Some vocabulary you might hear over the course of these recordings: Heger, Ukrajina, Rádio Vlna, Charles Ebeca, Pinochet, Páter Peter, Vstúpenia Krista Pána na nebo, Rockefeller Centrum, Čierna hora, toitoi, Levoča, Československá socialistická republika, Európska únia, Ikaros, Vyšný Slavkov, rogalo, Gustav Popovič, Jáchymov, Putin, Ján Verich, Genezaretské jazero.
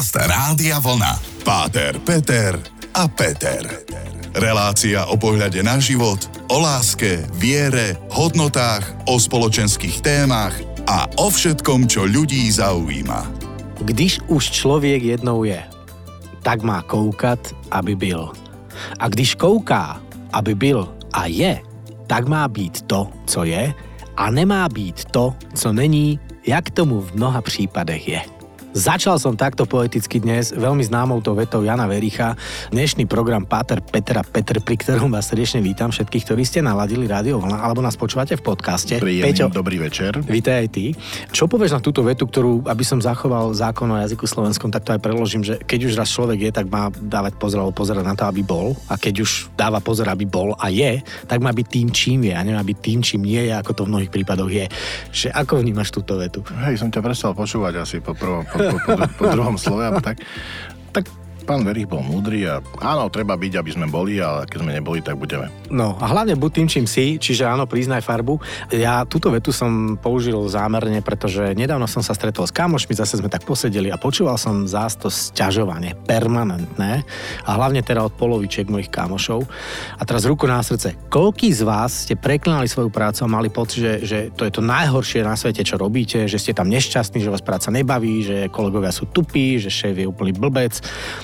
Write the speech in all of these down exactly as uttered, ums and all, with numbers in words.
Podcast Rádia Vlna. Páter Peter a Peter. Relácia o pohľade na život, o láske, viere, hodnotách, o spoločenských témach a o všetkom, čo ľudí zaujíma. Když už človek jednou je, tak má koukat, aby byl. A když kouká, aby byl a je, tak má být to, co je, a nemá být to, co není, jak tomu v mnoha případech je. Začal som takto poeticky dnes veľmi známou to vetou Jána Vericha. Dnešný program Páter Peter a Peter, pri ktorom vás srdečne vítam všetkých, ktorí ste naladili Rádio Vlna alebo nás počúvate v podcaste. Príjemný, Peťo, dobrý večer. Vítaj aj ty. Čo povieš na túto vetu, ktorú, aby som zachoval zákon o jazyku slovenskom, tak to aj preložím, že keď už raz človek je, tak má dávať pozor alebo pozerať na to, aby bol. A keď už dáva pozor, aby bol a je, tak má byť tým, čím je, a nemá byť tým, čím nie je, ako to v mnohých prípadoch je. Že ako vnímaš túto vetu? Hej, som ťa prestal počúvať asi po prvom. Po, po, po druhom slove, alebo tak. Tak pán Verich bol múdry a áno, treba byť, aby sme boli, ale keď sme neboli, tak budeme. No a hlavne buď tým, čím si, čiže áno, priznaj farbu. Ja túto vetu som použil zámerne, pretože nedávno som sa stretol s kamošmi, zase sme tak posedeli a počúval som zás to sťažovanie, permanentné, a hlavne teda od polovičiek mojich kamošov. A teraz ruku na srdce, koľkí z vás ste preklinali svoju prácu a mali pocit, že, že to je to najhoršie na svete, čo robíte, že ste tam nešťastní, že vás práca nebaví, že kolegovia sú tupí, že šéf je úplný blbec.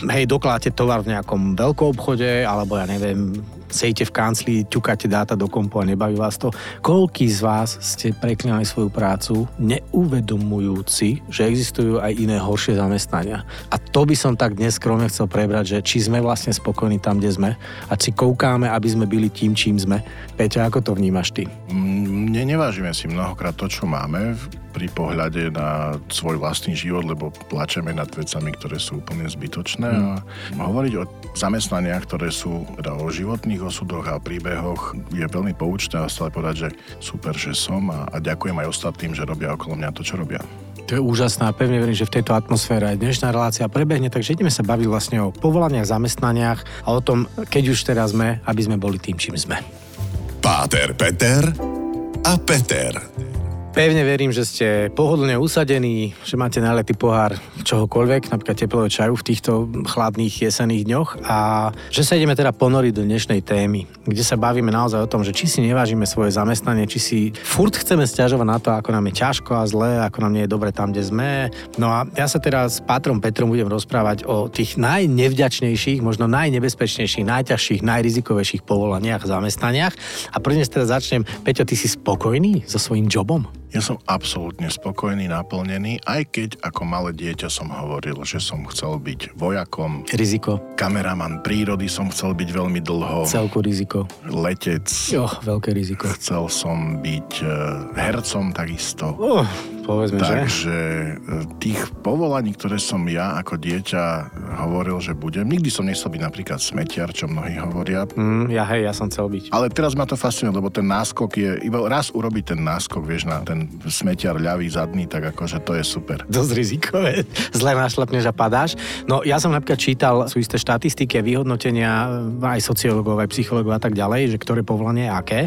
Hej, dokláte tovar v nejakom veľkom obchode, alebo ja neviem, sejte v kancli, ťukáte dáta do kompu a nebaví vás to. Koľkí z vás ste preklinali svoju prácu, neuvedomujúci, že existujú aj iné horšie zamestnania? A to by som tak dnes skromne chcel prebrať, že či sme vlastne spokojní tam, kde sme, a či koukáme, aby sme byli tým, čím sme. Peťo, ako to vnímaš ty? Mne nevážime si mnohokrát to, čo máme pri pohľade na svoj vlastný život, lebo plačeme nad vecami, ktoré sú úplne zbytočné. Hmm. A hovoriť o zamestnaniach, ktoré sú teda o životných osudoch a príbehoch, je veľmi poučné a stále povedať, že super, že som, a, a ďakujem aj ostatným, že robia okolo mňa to, čo robia. To je úžasné a pevne verím, že v tejto atmosfére aj dnešná relácia prebehne, takže ideme sa baviť vlastne o povolaniach, zamestnaniach a o tom, keď už teraz sme, aby sme boli tým, čím sme. Páter Peter a Peter. Pevne verím, že ste pohodlne usadení, že máte najlepší pohár čohokoľvek, napríklad teplého čaju v týchto chladných jesenných dňoch, a že sa ideme teda ponoriť do dnešnej témy, kde sa bavíme naozaj o tom, že či si nevážime svoje zamestnanie, či si furt chceme sťažovať na to, ako nám je ťažko a zle, ako nám nie je dobre tam, kde sme. No a ja sa teraz s Pátrom Petrom budem rozprávať o tých najnevďačnejších, možno najnebezpečnejších, najťažších, najrizikovejších povolaniach, zamestnaniach. A prvne teda začnem. Peťo, ty si spokojný so svojím jobom? Ja som absolútne spokojný, naplnený, aj keď ako malé dieťa som hovoril, že som chcel byť vojakom. Riziko. Kameraman prírody som chcel byť veľmi dlho. Celko riziko. Letec. Jo, veľké riziko. Chcel som byť uh, hercom takisto. Oh, povedzme, Takže, že? Takže tých povolaní, ktoré som ja ako dieťa hovoril, že budem, nikdy som nechcel byť napríklad smetiar, čo mnohí hovoria. Mm, ja hej, ja som chcel byť. Ale teraz ma to fascinuje, lebo ten náskok je, iba raz urobiť ten náskok, vieš, na ten smetiar ľavý zadný, tak akože to je super. Dosť rizikové. Zle našlapneš a padáš. No ja som napríklad čítal, sú isté štatistiky, vyhodnotenia aj sociológov, aj psychológov a tak ďalej, že ktoré povolanie je aké.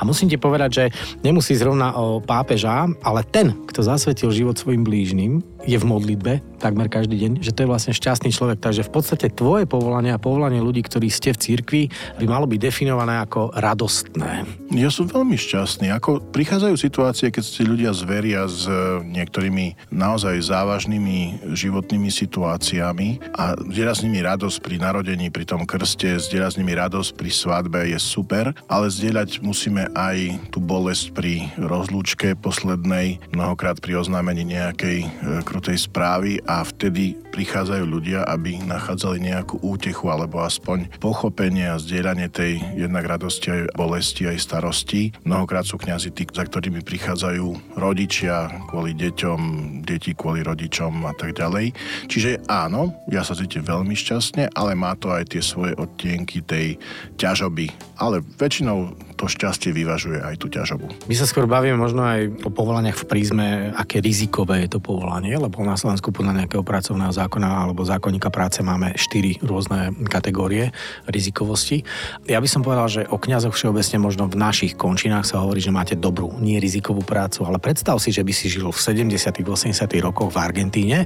A musím ti povedať, že nemusí zrovna o pápeža, ale ten, kto zasvetil život svojim blížnym, je v modlitbe takmer každý deň, že to je vlastne šťastný človek. Takže v podstate tvoje povolanie a povolanie ľudí, ktorí ste v cirkvi, by malo byť definované ako radostné. Ja som veľmi šťastný. Ako prichádzajú situácie, keď si ľudia zveria s niektorými naozaj závažnými životnými situáciami a zdieľa s nimi radosť pri narodení, pri tom krste, zdieľa s nimi radosť pri svadbe je super, ale zdieľať musíme aj tú bolesť pri rozlúčke poslednej, mnohokrát pri oznámení nejakej tej správy, a vtedy prichádzajú ľudia, aby nachádzali nejakú útechu alebo aspoň pochopenie a zdieľanie tej jednak radosti aj bolesti aj starosti. Mnohokrát sú kňazi tí, za ktorými prichádzajú rodičia kvôli deťom, deti kvôli rodičom a tak ďalej. Čiže áno, ja sa cítim veľmi šťastne, ale má to aj tie svoje odtienky tej ťažoby. Ale väčšinou to šťastie vyvažuje aj tú ťažobu. My sa skôr bavíme možno aj o povolaniach v prízme, aké rizikové je to povolanie, lebo na Slovensku podľa nejakého pracovného zákona zákona alebo zákonníka práce máme štyri rôzne kategórie rizikovosti. Ja by som povedal, že o kňazoch všeobecne možno v našich končinách sa hovorí, že máte dobrú, nie rizikovú prácu, ale predstav si, že by si žil v sedemdesiatych, osemdesiatych rokoch v Argentíne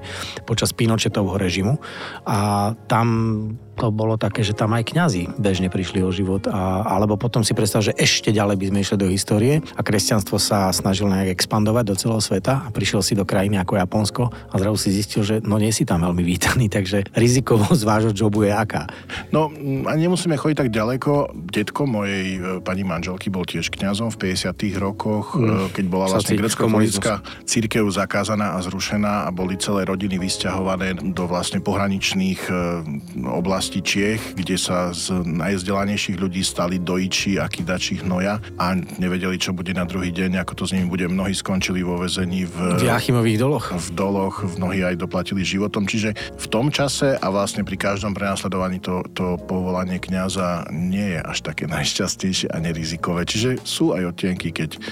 počas Pinochetovho režimu a tam to bolo také, že tam aj kňazi bežne prišli o život, a, alebo potom si predstav, že ešte ďalej by sme išli do histórie a kresťanstvo sa snažilo nejak expandovať do celého sveta a prišiel si do krajiny ako Japonsko a zrazu si zistil, že no nie si tam veľmi vítaný, takže rizikovosť vášho jobu je aká? No a nemusíme chodiť tak ďaleko. Detko mojej pani manželky bol tiež kňazom v päťdesiatych rokoch, mm. keď bola vlastne grécko-katolická cirkev zakázaná a zrušená a boli celé rodiny vysťahované do vlastne pohraničných oblastí Čiech, kde sa z najzdelanejších ľudí stali dojiči a kydači hnoja a nevedeli, čo bude na druhý deň, ako to s nimi bude. Mnohí skončili vo väzení v, v Jáchymových doloch. V doloch, mnohí aj doplatili životom. Čiže v tom čase a vlastne pri každom prenasledovaní to, to povolanie kňaza nie je až také najšťastnejšie a nerizikové. Čiže sú aj odtienky, keď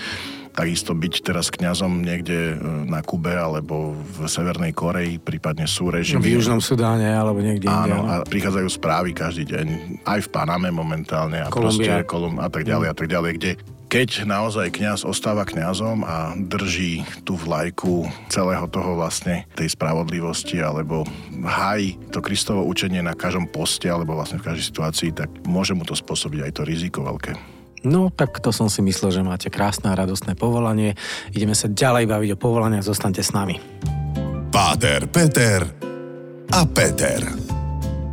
takisto byť teraz kňazom niekde na Kube alebo v Severnej Koreji, prípadne sú režimy. V Južnom Sudáne alebo niekde inde. Áno, a prichádzajú správy každý deň, aj v Paname momentálne a Kolumbia. proste Kolum a tak ďalej a tak ďalej, kde keď naozaj kňaz ostáva kňazom a drží tú vlajku celého toho vlastne tej spravodlivosti alebo hájí to Kristovo učenie na každom poste alebo vlastne v každej situácii, tak môže mu to spôsobiť aj to riziko veľké. No, tak to som si myslel, že máte krásne a radostné povolanie. Ideme sa ďalej baviť o povolaniach, zostaňte s nami. Páter Peter a Peter.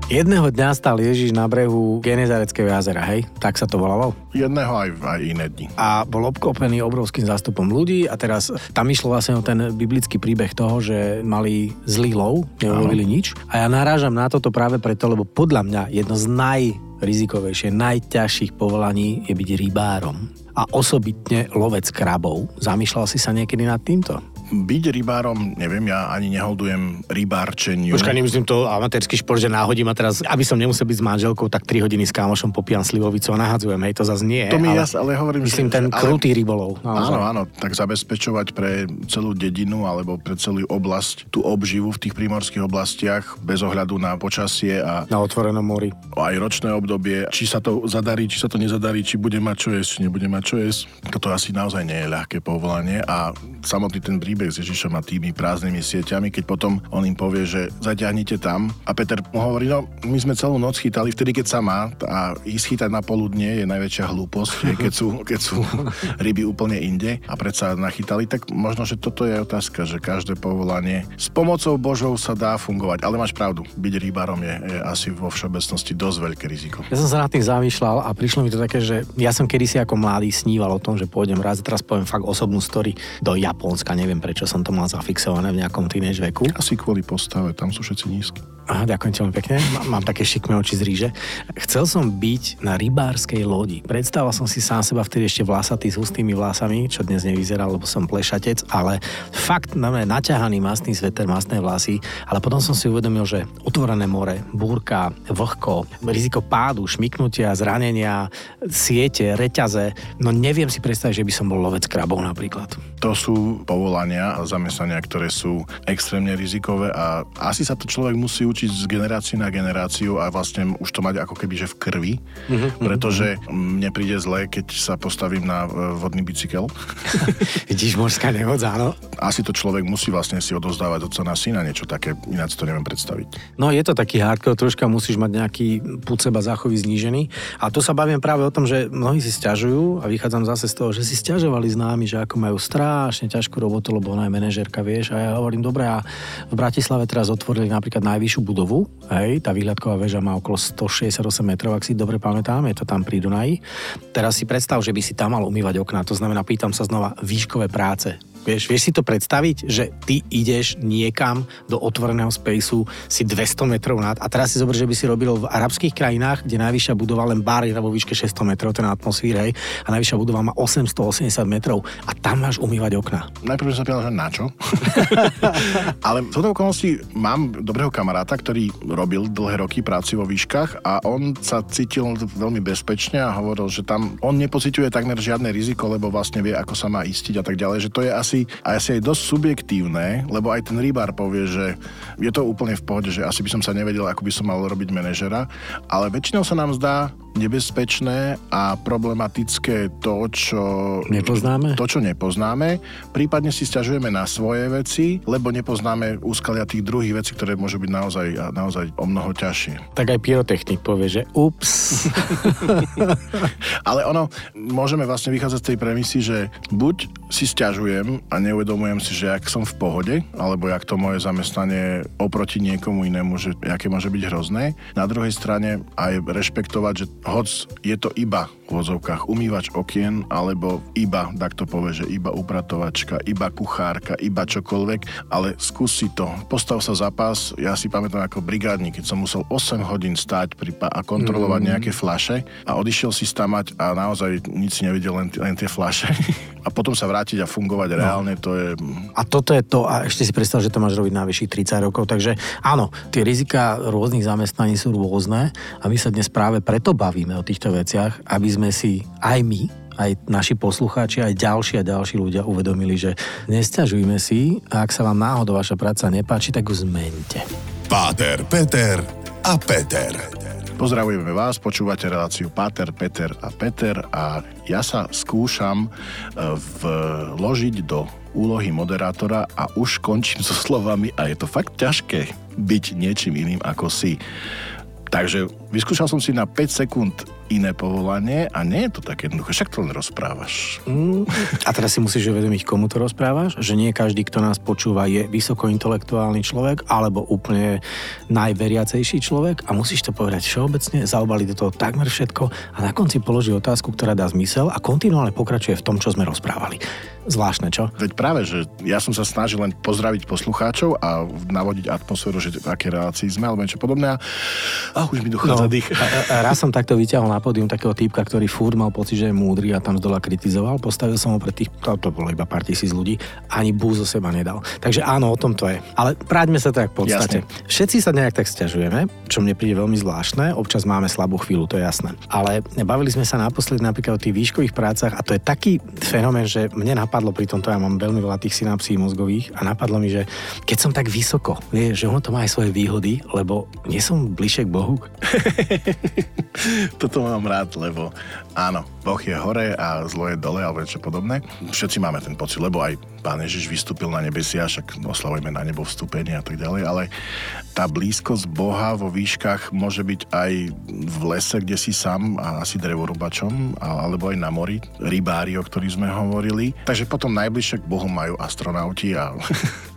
Jedného dňa stál Ježiš na brehu Genezareckého jazera, hej? Tak sa to volalo? Jedného aj, aj iné dni. A bol obklopený obrovským zástupom ľudí a teraz tam išlo vlastne o ten biblický príbeh toho, že mali zlý lov, neulovili nič. A ja narážam na toto práve preto, lebo podľa mňa jedno z naj rizikovejšie, najťažších povolaní je byť rybárom a osobitne lovec krabov. Zamýšľal si sa niekedy nad týmto? Byť rybárom, neviem, ja ani neholdujem rybárčeniu. Počkaj, nemyslím to amatérsky šport, že náhodím a teraz, aby som nemusel byť s manželkou, tak tri hodiny s kámošom popijan slivovicou a nahadzujem, hej, to zase nie. To mi ale, jas, ale hovorím, myslím, že... Myslím, ten ale, krutý rybolov. Naozaj. Áno, áno, tak zabezpečovať pre celú dedinu alebo pre celú oblasť tú obživu v tých primorských oblastiach bez ohľadu na počasie a... Na otvorenom mori. Aj ročné obdobie, či sa to zadarí, či sa to nezadarí, či bude mať čo jesť, či nebude mať čo jesť. Toto asi naozaj nie je ľahké povolanie a samotný ten príbeh s Ježišom a tými prázdnymi sieťami, keď potom on im povie, že zaťahnite tam. A Peter mu hovorí, no my sme celú noc chytali, vtedy keď sa má a ísť chytať na poludnie je najväčšia hlúposť, keď sú, keď sú ryby úplne inde a predsa nachytali, tak možno, že toto je otázka, že každé povolanie s pomocou Božou sa dá fungovať. Ale máš pravdu, byť rybárom je, je asi vo všeobecnosti dosť veľké riziko. Ja som sa nad tým zamýšľal a prišlo mi to také, že ja som kedysi ako mladý sníval o tom, že pôjdem raz, teraz poviem fakt osobnú story do Japonska, neviem prečo som to mal zafixované v nejakom teenage veku. Asi kvôli postave, tam sú všetci nízky. Aha, ďakujem ti veľmi pekne, mám také šikmé oči z ríže. Chcel som byť na rybárskej lodi. Predstavoval som si sám seba vtedy ešte vlasatý s hustými vlasami, čo dnes nevyzerá, lebo som plešatec, ale fakt na mňa naťahaný mastný sveter, mastné vlasy, ale potom som si uvedomil, že otvorené more, búrka, vlhko, riziko pádu, šmiknutia, zranenia, siete, reťaze, no neviem si predstaviť, že by som bol lovec krabov napríklad. To sú povolania a zamestnania, ktoré sú extrémne rizikové a asi sa to človek musí učiť z generácie na generáciu a vlastne už to mať ako keby, že v krvi, mm-hmm, pretože mne príde zle, keď sa postavím na vodný bicykel. Vidíš, morská nehoda, áno. Asi to človek musí vlastne si odovzdávať od cena syna niečo také, ináč to neviem predstaviť. No je to taký hardcore, troška musíš mať nejaký pud seba záchovy znížený a tu sa bavím práve o tom, že mnohí si sťažujú a vychádzam zase z toho, že si sťažovali s námi, že ako majú strašne ťažkú robotu, lebo ona je manažérka, vieš, a ja hovorím, dobre, a v Bratislave teraz otvorili napríklad najvyššiu budovu, hej, tá výhľadková väža má okolo stošesťdesiatosem metrov, ak si dobre pamätám, je to tam pri Dunaji. Teraz si predstav, že by si tam mal umývať okná, to znamená, pýtam sa znova, výškové práce. Vieš, vieš si to predstaviť, že ty ideš niekam do otvoreného spaceu, si dvesto metrov nad a teraz si zober, že by si robil v arabských krajinách, kde najvyššia budova len bar je vo výške šesťsto metrov, to je na atmosféra, hej, a najvyššia budova má osemstoosemdesiat metrov a tam máš umývať okná. Najprv som pýtal, že na čo? Ale v toto okolnosti mám dobrého kamaráta, ktorý robil dlhé roky práci vo výškach a on sa cítil veľmi bezpečne a hovoril, že tam on nepociťuje takmer žiadne riziko, lebo vlastne vie, ako sa má istiť a tak ďalej, že to je asi veci a asi aj dosť subjektívne, lebo aj ten rybár povie, že je to úplne v pohode, že asi by som sa nevedel, ako by som mal robiť manažera, ale väčšinou sa nám zdá nebezpečné a problematické to, čo nepoznáme. To, čo nepoznáme. Prípadne si sťažujeme na svoje veci, lebo nepoznáme úskalia tých druhých vecí, ktoré môžu byť naozaj, naozaj o mnoho ťažšie. Tak aj pyrotechnik povie, že ups. Ale ono, môžeme vlastne vychádzať z tej premisy, že buď si sťažujem a neuvedomujem si, že jak som v pohode, alebo jak to moje zamestnanie oproti niekomu inému, že aké môže byť hrozné. Na druhej strane aj rešpektovať, že hoc je to iba v odzovkách umývač okien, alebo iba, tak to povie, že iba upratovačka, iba kuchárka, iba čokoľvek, ale skúsi to. Postav sa za pás, ja si pamätám ako brigádnik, keď som musel osem hodín stáť pri pá- a kontrolovať mm. nejaké fľaše a odišiel si stamať a naozaj nič nevidel, len, t- len tie fľaše. A potom sa vrátiť a fungovať no. reálne, to je... A toto je to, a ešte si predstav, že to máš robiť na vyšších tridsať rokov, takže áno, tie rizika rôznych zamestnaní sú rôzne a my sa dnes práve preto bavíme o týchto veciach, aby sme si aj my, aj naši poslucháči, aj ďalší a ďalší ľudia uvedomili, že nesťažujme si a ak sa vám náhodou vaša práca nepáči, tak ju zmeňte. Páter, Peter a Peter. Pozdravujeme vás, počúvate reláciu Páter, Peter a Peter a ja sa skúšam vložiť do úlohy moderátora a už končím so slovami a je to fakt ťažké byť niečím iným ako si. Takže vyskúšal som si na päť sekúnd iné povolanie a nie je to také jednoduché, však to len rozprávaš. Mm. A teraz si musíš uvedomiť, komu to rozprávaš, že nie každý, kto nás počúva, je vysokointelektuálny človek alebo úplne najveriacejší človek a musíš to povedať všeobecne, zaobaliť do toho takmer všetko a na konci položí otázku, ktorá dá zmysel a kontinuálne pokračuje v tom, čo sme rozprávali. Zvláštne, čo? Veď práve, že ja som sa snažil len pozdraviť poslucháčov a navodiť atmosféru, že v akej relácii sme, alebo niečo podobné a, a už mi dochádza no, dých. Raz som takto vyťahol na pódium takého týpka, ktorý furt mal pocit, že je múdry a tam zdola kritizoval. Postavil som ho pred tých, to, to bolo iba pár tisíc ľudí, ani bú zo seba nedal. Takže áno, o tom to je. Ale práďme sa tak v podstate. Jasne. Všetci sa nejak tak sťažujeme, čo mne príde veľmi zvláštne, občas máme slabú chvíľu, to je jasné. Ale bavili sme sa naposledy napríklad o tých výškových prácach a to je taký fenomén, že mne napadlo pri tomto, ja mám veľmi veľa tých synapsí mozgových a napadlo mi, že keď som tak vysoko, vie, že ono to má aj svoje výhody, lebo nie som bližšie k Bohu. Toto mám rád, lebo áno, Boh je hore a zlo je dole, alebo niečo podobné. Všetci máme ten pocit, lebo aj Pán Ježiš vystúpil na nebesia, však oslavujeme na nebo vstúpenie a tak ďalej, ale tá blízkosť Boha vo výškach môže byť aj v lese, kde si sám a asi drevorúbačom, alebo aj na mori, rybári, o ktorých sme hovorili. Takže potom najbližšie k Bohu majú astronauti a...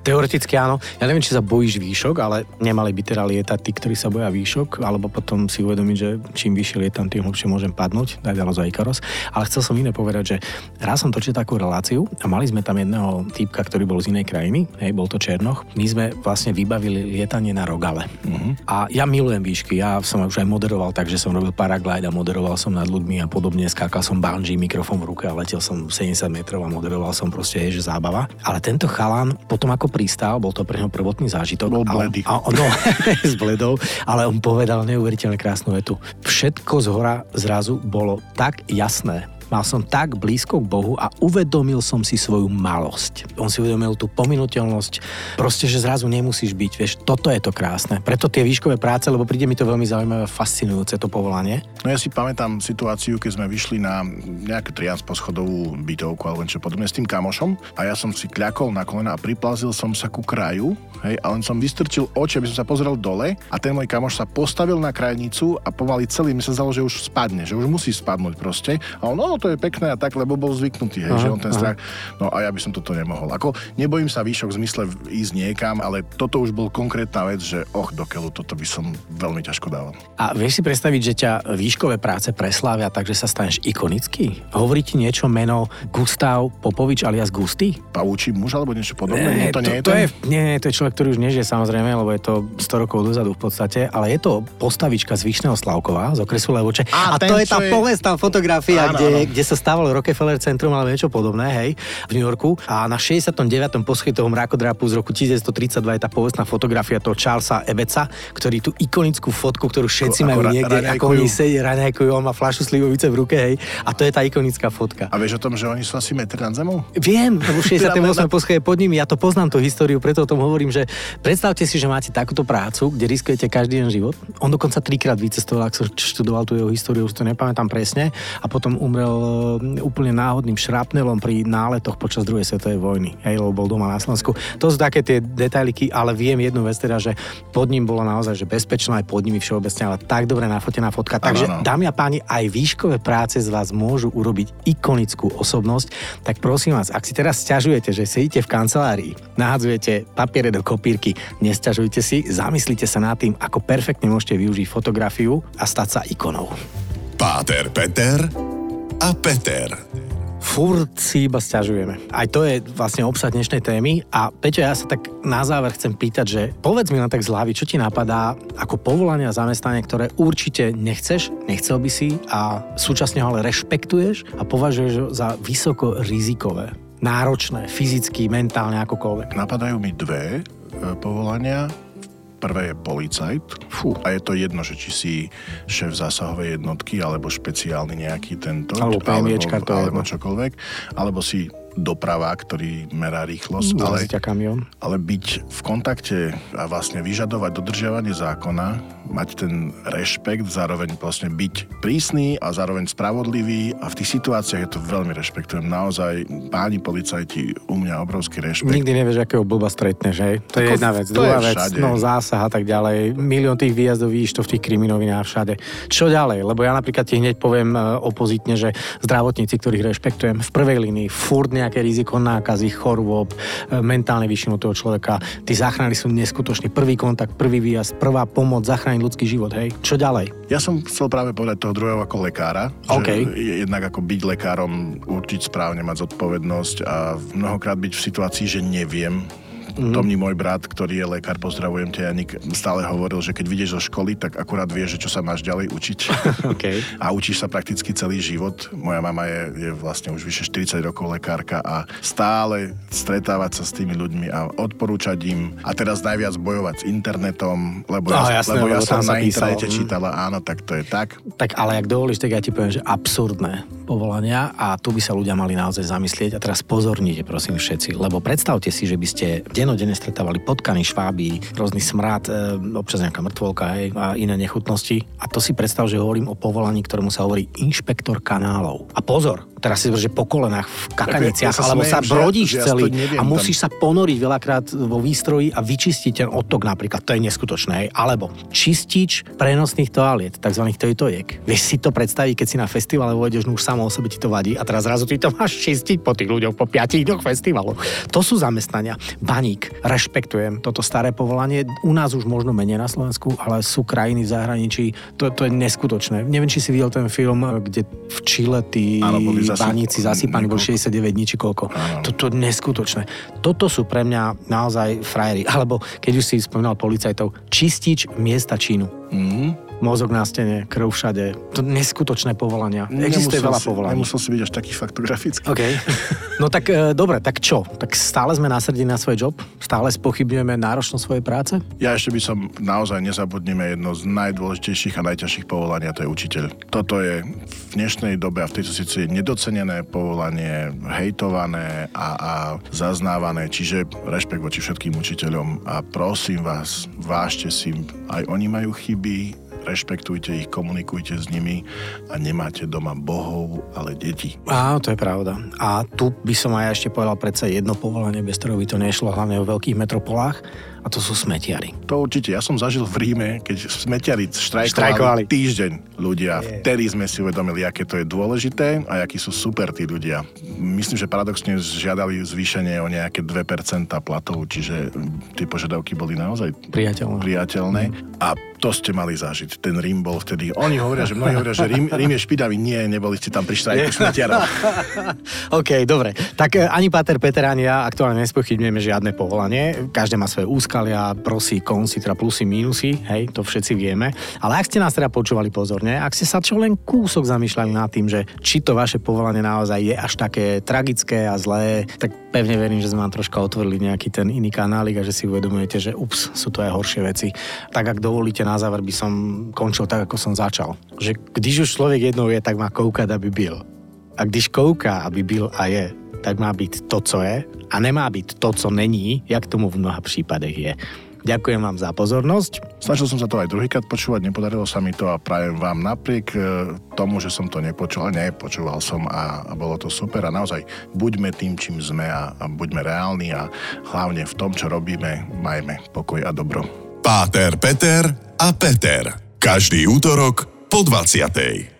Teoreticky áno. Ja neviem, či sa bojíš výšok, ale nemali by teda lietať tí, ktorí sa boja výšok, alebo potom si uvedomiť, že čím vyššie lietam, tým hlbšie môžem padnúť. Tak dalo za Ikaros. Ale chcel som iné povedať, že raz som točil takú reláciu a mali sme tam jedného týpka, ktorý bol z inej krajiny, hej, bol to Černoch. My sme vlastne vybavili lietanie na Rogale. Uh-huh. A ja milujem výšky. Ja som už aj moderoval, takže som robil paraglide a moderoval som nad ľuďmi a podobne, skákal som bungee, mikrofón v ruke a letel som sedemdesiat metrov a moderoval som proste, hej, že zábava. Ale tento chalan potom ako pristál, bol to pre neho prvotný zážitok. Bol bledý. A on, no, s bledou, ale on povedal neuveriteľne krásnu vetu. Všetko zhora zrazu bolo tak jasné. Mal som tak blízko k Bohu a uvedomil som si svoju malosť. On si uvedomil tú pominuteľnosť, proste, že zrazu nemusíš byť, vieš, toto je to krásne. Preto tie výškové práce, lebo príde mi to veľmi zaujímavé, fascinujúce to povolanie. No ja si pamätám situáciu, keď sme vyšli na nejakú triánsposchodovú bytovku alebo niečo podobné s tým kamošom a ja som si kľakol na kolena a priplazil som sa ku kraju, hej, a len som vystrčil oči, aby som sa pozrel dole a ten môj kamoš sa postavil na krajnicu a pomaly celý mi sa zdalo, že už spadne, že už musí spadnúť proste. A on, no, to je pekné a tak, lebo bol zvyknutý, hej, aha, že on ten strach. No a ja by som toto nemohol. Ako nebojím sa výšok v zmysle ísť niekam, ale toto už bol konkrétna vec, že och, do keľu, toto by som veľmi ťažko dával. A vieš si predstaviť, že ťa výškové práce preslávia, takže sa staneš ikonický? Hovorí ti niečo meno Gustav Popovič alias Gusti? Pavúči muž alebo niečo podobné? Nie, to, to, nie, je to, je, nie, nie, to je človek, ktorý už nežije samozrejme, lebo je to sto rokov dozadu v podstate, ale je to postavička z Vyšného Slavkova, z okresu Levoče. A, a ten, to je tá je... povestná fotografia, áno, kde áno. kde sa stávalo Rockefeller Centrum alebo niečo podobné, hej, v New Yorku. A na šesťdesiatom deviatom poschodí toho mrakodrapu z roku devätnásť tridsaťdva je tá povestná fotografia toho Charlesa Ebeca, ktorý tú ikonickú fotku, ktorú všetci majú ra- niekde, raňajkujú. Ako oni sedí, raňajkujú, on má fľašu slivovice v ruke, hej. A to je tá ikonická fotka. A vieš o tom, že oni sú asi metr nad zemou? Viem, lebo šesťdesiatom ôsmom poschodí pod nimi. Ja to poznám tú históriu, preto o tom hovorím, že predstavte si, že máte takúto prácu, kde riskujete každý deň život. On dokonca trikrát vycestoval, ak som študoval tú jeho históriu, už to nepamätám presne, a potom umrel úplne náhodným šrapnelom pri náletoch počas druhej svetovej vojny. Hej, lebo bol doma na Slovensku. To sú také tie detailíky, ale viem jednu vec teda, že pod ním bolo naozaj že bezpečná, aj pod nimi všeobecne, ale tak dobre nafotená fotka. Takže ano, ano. Dámy a páni, aj výškové práce z vás môžu urobiť ikonickú osobnosť. Tak prosím vás, ak si teraz sťažujete, že sedíte v kancelárii, nahadzujete papiere do kopírky, nesťažujte si, zamyslite sa nad tým, ako perfektne môžete využiť fotografiu a stať sa ikonou. Páter Peter a Peter. Furt si iba sťažujeme. Aj to je vlastne obsah dnešnej témy. A Peťo, ja sa tak na záver chcem pýtať, že povedz mi len tak z hlavy, čo ti napadá ako povolanie a zamestnanie, ktoré určite nechceš, nechcel by si a súčasne ho ale rešpektuješ a považuješ za vysoko rizikové, náročné, fyzicky, mentálne, akokoľvek. Napadajú mi dve povolania. Prvé je policajt. Fú. A je to jedno, že či si šéf zásahovej jednotky, alebo špeciálny nejaký tento, alebo PMIčka, alebo, alebo čokoľvek. Alebo si doprava, ktorý merá rýchlosť. No, ale, ale byť v kontakte a vlastne vyžadovať dodržiavanie zákona, mať ten rešpekt, zároveň vlastne byť prísny a zároveň spravodlivý a v tých situáciách ja to veľmi rešpektujem. Naozaj, páni policajti, u mňa obrovský rešpekt. Nikdy nevieš, akého blba stretneš, hej? To je Tako jedna vec. Druhá je vec, no zásah a tak ďalej. Milión tých výjazdov vidíš to v tých kriminovinách všade. Čo ďalej? Lebo ja napríklad ti hneď poviem opozitne, že zdravotníci, ktorých rešpektujem v prvej línii, furt nejaké riziko nákazy, chorôb, mentálne výšinu toho človeka. Tí záchranári sú neskutoční. Prvý kontakt, prvý výjazd, prvá pomoc, zachrániť ľudský život, hej. Čo ďalej? Ja som chcel práve povedať toho druhého ako lekára. Okay. Že jednak ako byť lekárom, určiť správne, mať zodpovednosť a mnohokrát byť v situácii, že neviem. Mm-hmm. To mní môj brat, ktorý je lekár, pozdravujem ťa, Janik, stále hovoril, že keď vidieš zo školy, tak akurát vieš, čo sa máš ďalej učiť. Okay. A učíš sa prakticky celý život. Moja mama je, je vlastne už vyše štyridsať rokov lekárka a stále stretávať sa s tými ľuďmi a odporúčať im a teraz najviac bojovať s internetom, lebo, no, ja, jasné, lebo ja som na internete čítala, áno, tak to je tak. Tak ale ak dovolíš, tak ja ti poviem, že absurdné povolania a tu by sa ľudia mali naozaj zamyslieť a teraz pozornite, prosím všetci, lebo predstavte si, že by ste denodene stretávali potkany, šváby, rôzny smrad, e, občas nejaká mŕtvolka, hej, a iné nechutnosti. A to si predstav, že hovorím o povolaní, ktorému sa hovorí inšpektor kanálov. A pozor, teraz si že po kolenách v kakaniciach, ja, ja alebo sa brodíš ja, celý ja a musíš tam sa ponoriť veľakrát vo výstroji a vyčistiť ten odtok napríklad. To je neskutočné, hej. Alebo čistič prenosných toaliet, takzvaných toitoiek. Vieš si to predstaviť, keď si na festivale vojdeš, no už o sebe ti to vadí a teraz zrazu ty to máš čistiť po tých ľuďoch po piatich dňoch festivalu. To sú zamestnania. Baník, rešpektujem toto staré povolanie. U nás už možno menej na Slovensku, ale sú krajiny v zahraničí. To, to je neskutočné. Neviem, či si videl ten film, kde v Čile tí baníci zasypaní bol šesťdesiatdeväť dní či koľko. Toto je neskutočné. Toto sú pre mňa naozaj frajeri. Alebo keď už si spomínal policajtov, čistič miesta činu. Mhm. Mozog na stene, krv všade. To neskutočné povolania. Existuje veľa povolaní. Nemusel si byť až taký faktografický. Okay. No tak e, dobre, tak čo? Tak stále sme nasrdení na svoj job? Stále spochybňujeme náročnosť svojej práce? Ja ešte by som naozaj nezabudnime jedno z najdôležitejších a najťažších povolaní, a to je učiteľ. Toto je v dnešnej dobe a v tejto situácii nedocenené povolanie, hejtované a, a zaznávané. Čiže rešpekt voči všetkým učiteľom a prosím vás, vážte si, aj oni majú chyby, rešpektujte ich, komunikujte s nimi a nemáte doma bohov, ale deti. Áno, to je pravda. A tu by som aj ešte povedal predsa jedno povolanie, bez ktorého by to nešlo, hlavne vo veľkých metropolách, a to sú smetiari. To určite. Ja som zažil v Ríme, keď smetiari štrajkovali, štrajkovali týždeň ľudia. Yeah. Vtedy sme si uvedomili, aké to je dôležité a akí sú super tí ľudia. Myslím, že paradoxne žiadali zvýšenie o nejaké dve percentá platov, čiže tie požiadavky boli naozaj priateľné. priateľné. Mm. A To ste mali zážiť. Ten Rím bol vtedy... Oni hovoria, že mnohí hovoria, že Rím, Rím je špidavý. Nie, neboli ste tam pri štrajku šmetiarov. OK, dobre. Tak ani Páter Peter, ani ja aktuálne nespochybňujeme žiadne povolanie. Každé má svoje úskalia, prosí, konci, teda plusy, mínusy. Hej, to všetci vieme. Ale ak ste nás teda počúvali pozorne, ak ste sa čo len kúsok zamýšľali nad tým, že či to vaše povolanie naozaj je až také tragické a zlé, tak pevne verím, že sme vám troška otvorili nejaký ten iný kanálik a že si uvedomujete, že ups, sú to aj horšie veci. Tak ak dovolíte, na záver by som končil tak, ako som začal. Že když už človek jednou je, tak má koukať, aby byl. A když kouká, aby byl a je, tak má byť to, co je a nemá byť to, co není, jak tomu v mnoha prípadech je. Ďakujem vám za pozornosť. Snažil som sa to aj druhýkrát počúvať, nepodarilo sa mi to a prajem vám napriek tomu, že som to nepočul, nepočúval som a, a bolo to super a naozaj buďme tým, čím sme a, a buďme reálni a hlavne v tom, čo robíme, majme pokoj a dobro. Páter Peter a Peter. Každý útorok po dvadsiatej.